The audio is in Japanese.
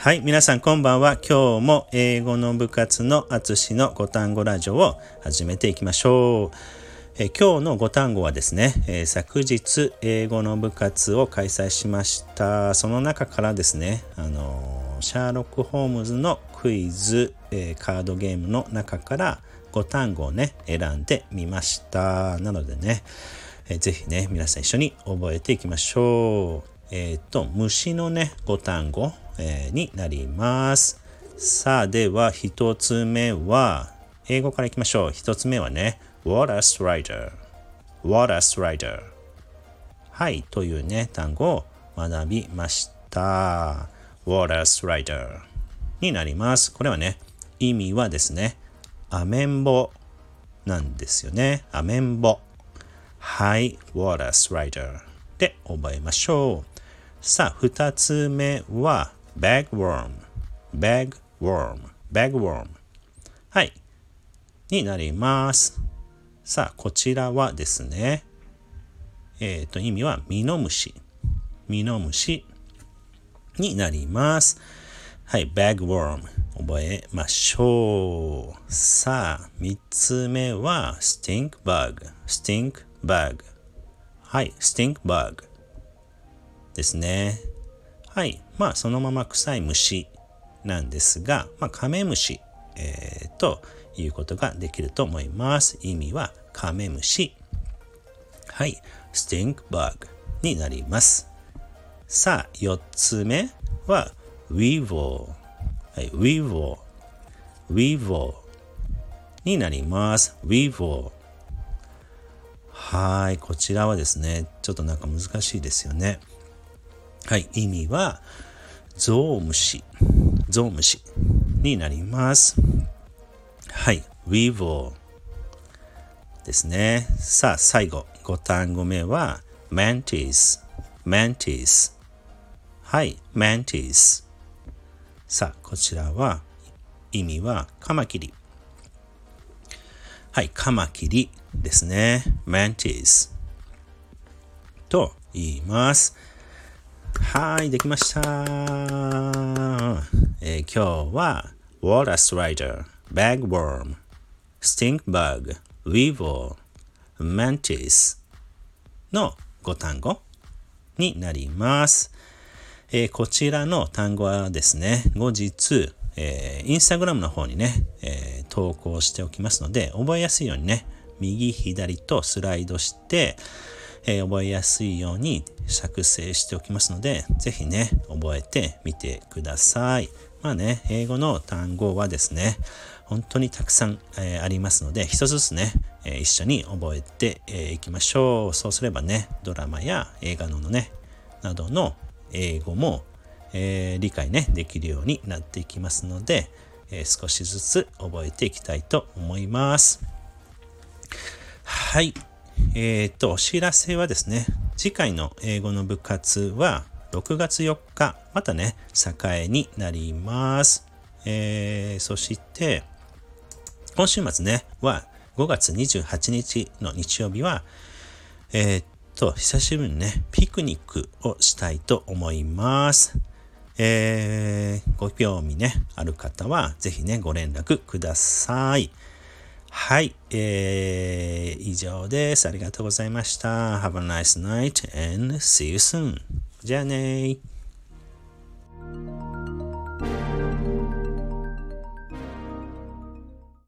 はい、皆さんこんばんは。今日も英語の部活のあつしの5単語ラジオを始めていきましょう。今日の5単語はですね、昨日英語の部活を開催しました。その中からですね、シャーロック・ホームズのクイズ、カードゲームの中から5単語をね、選んでみました。なのでね、ぜひね、皆さん一緒に覚えていきましょう。虫のね、5単語。になります。さあ、では一つ目は英語からいきましょう。一つ目はね、Water Strider。Water Strider。はい、というね、単語を学びました。Water Strider になります。これはね、意味はですね、アメンボなんですよね。アメンボ。はい、Water Strider で覚えましょう。さあ、二つ目はBagworm。はい。になります。さあ、こちらはですね。意味は、ミノムシになります。はい。Bagworm。覚えましょう。さあ、三つ目は、Stinkbug。はい。Stinkbug。ですね。はい。まあ、そのまま臭い虫なんですが、まあ、カメムシ、ということができると思います。意味はカメムシ。はい。Stinkbug になります。さあ、4つ目は Weevil。はい、Weevil。Weevil になります。Weevil。はい。こちらはですね、ちょっとなんか難しいですよね。はい、意味はゾウムシになります。はい、Weevil ですね。さあ、最後5単語目は Mantis。はい、Mantis。さあ、こちらは意味はカマキリ。はい、カマキリですね。Mantis と言います。はい、できました。今日は Water Strider、Bagworm、Stinkbug、Weevil、Mantis の5単語になります。こちらの単語はですね、後日、Instagram の方にね、投稿しておきますので、覚えやすいようにね、右左とスライドして、覚えやすいように作成しておきますので、ぜひね、覚えてみてください。まあね、英語の単語はですね、本当にたくさん、ありますので、一つずつね、一緒に覚えてい、きましょう。そうすればね、ドラマや映画のね、などの英語も、理解ね、できるようになっていきますので、少しずつ覚えていきたいと思います。はい。お知らせはですね、次回の英語の部活は6月4日、またね、栄になります。そして、今週末ね、は5月28日の日曜日は、久しぶりにね、ピクニックをしたいと思います。ご興味ね、ある方は、ぜひね、ご連絡ください。はい、以上です。ありがとうございました。Have a nice night and see you soon. じゃあねー。